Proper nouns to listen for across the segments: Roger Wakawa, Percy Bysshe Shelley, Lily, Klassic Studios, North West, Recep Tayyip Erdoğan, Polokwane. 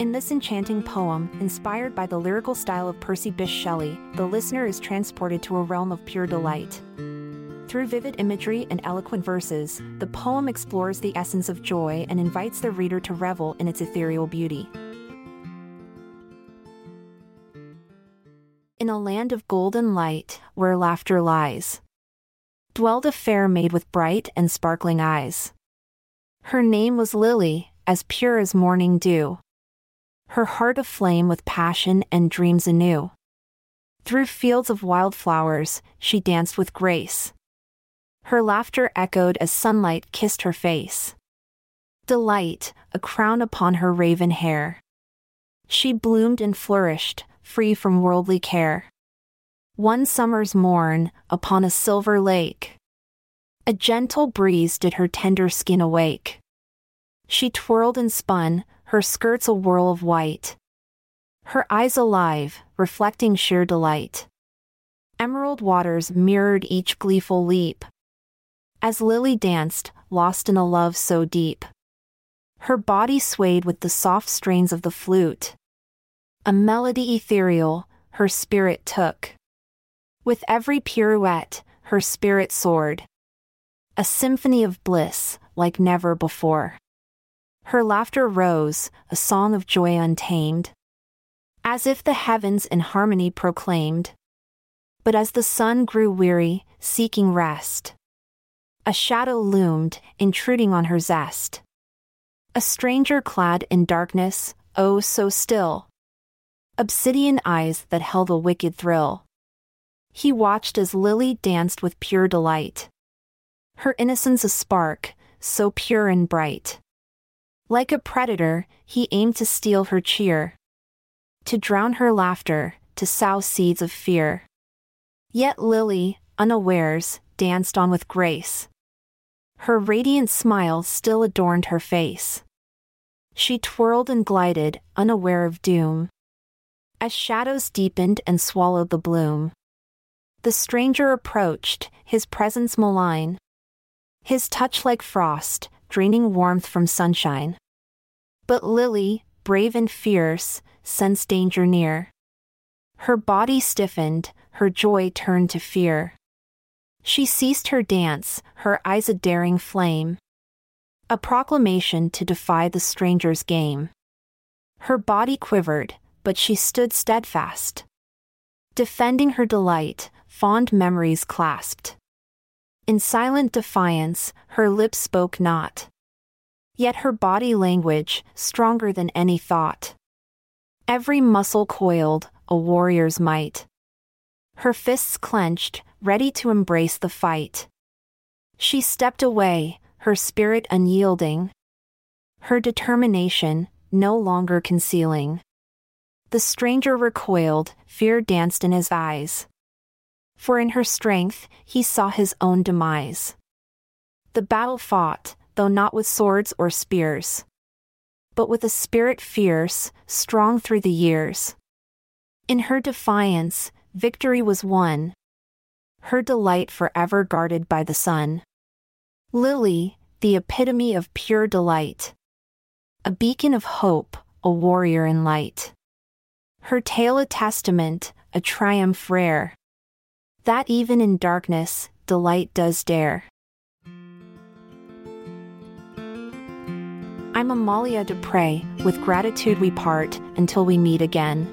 In this enchanting poem, inspired by the lyrical style of Percy Bysshe Shelley, the listener is transported to a realm of pure delight. Through vivid imagery and eloquent verses, the poem explores the essence of joy and invites the reader to revel in its ethereal beauty. In a land of golden light, where laughter lies, dwelled a fair maid with bright and sparkling eyes. Her name was Lily, as pure as morning dew. Her heart aflame with passion and dreams anew. Through fields of wild flowers, she danced with grace. Her laughter echoed as sunlight kissed her face. Delight, a crown upon her raven hair. She bloomed and flourished, free from worldly care. One summer's morn, upon a silver lake, a gentle breeze did her tender skin awake. She twirled and spun, her skirts a whirl of white. Her eyes alive, reflecting sheer delight. Emerald waters mirrored each gleeful leap. As Lily danced, lost in a love so deep. Her body swayed with the soft strains of the flute. A melody ethereal, her spirit took. With every pirouette, her spirit soared. A symphony of bliss, like never before. Her laughter rose, a song of joy untamed, as if the heavens in harmony proclaimed. But as the sun grew weary, seeking rest, a shadow loomed, intruding on her zest. A stranger clad in darkness, oh so still. Obsidian eyes that held a wicked thrill. He watched as Lily danced with pure delight. Her innocence a spark, so pure and bright. Like a predator, he aimed to steal her cheer, to drown her laughter, to sow seeds of fear. Yet Lily, unawares, danced on with grace. Her radiant smile still adorned her face. She twirled and glided, unaware of doom, as shadows deepened and swallowed the bloom. The stranger approached, his presence malign, his touch like frost, draining warmth from sunshine. But Lily, brave and fierce, sensed danger near. Her body stiffened, her joy turned to fear. She ceased her dance, her eyes a daring flame, a proclamation to defy the stranger's game. Her body quivered, but she stood steadfast, defending her delight, fond memories clasped. In silent defiance, her lips spoke not. Yet her body language, stronger than any thought. Every muscle coiled, a warrior's might. Her fists clenched, ready to embrace the fight. She stepped away, her spirit unyielding. Her determination, no longer concealing. The stranger recoiled, fear danced in his eyes. For in her strength, he saw his own demise. The battle fought, though not with swords or spears, but with a spirit fierce, strong through the years. In her defiance, victory was won. Her delight forever guarded by the sun. Lily, the epitome of pure delight. A beacon of hope, a warrior in light. Her tale a testament, a triumph rare. That even in darkness, delight does dare. I'm Amalia Dupre, with gratitude we part, until we meet again.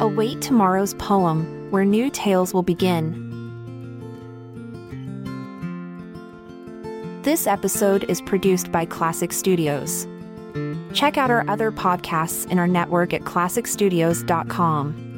Await tomorrow's poem, where new tales will begin. This episode is produced by Klassic Studios. Check out our other podcasts in our network at classicstudios.com.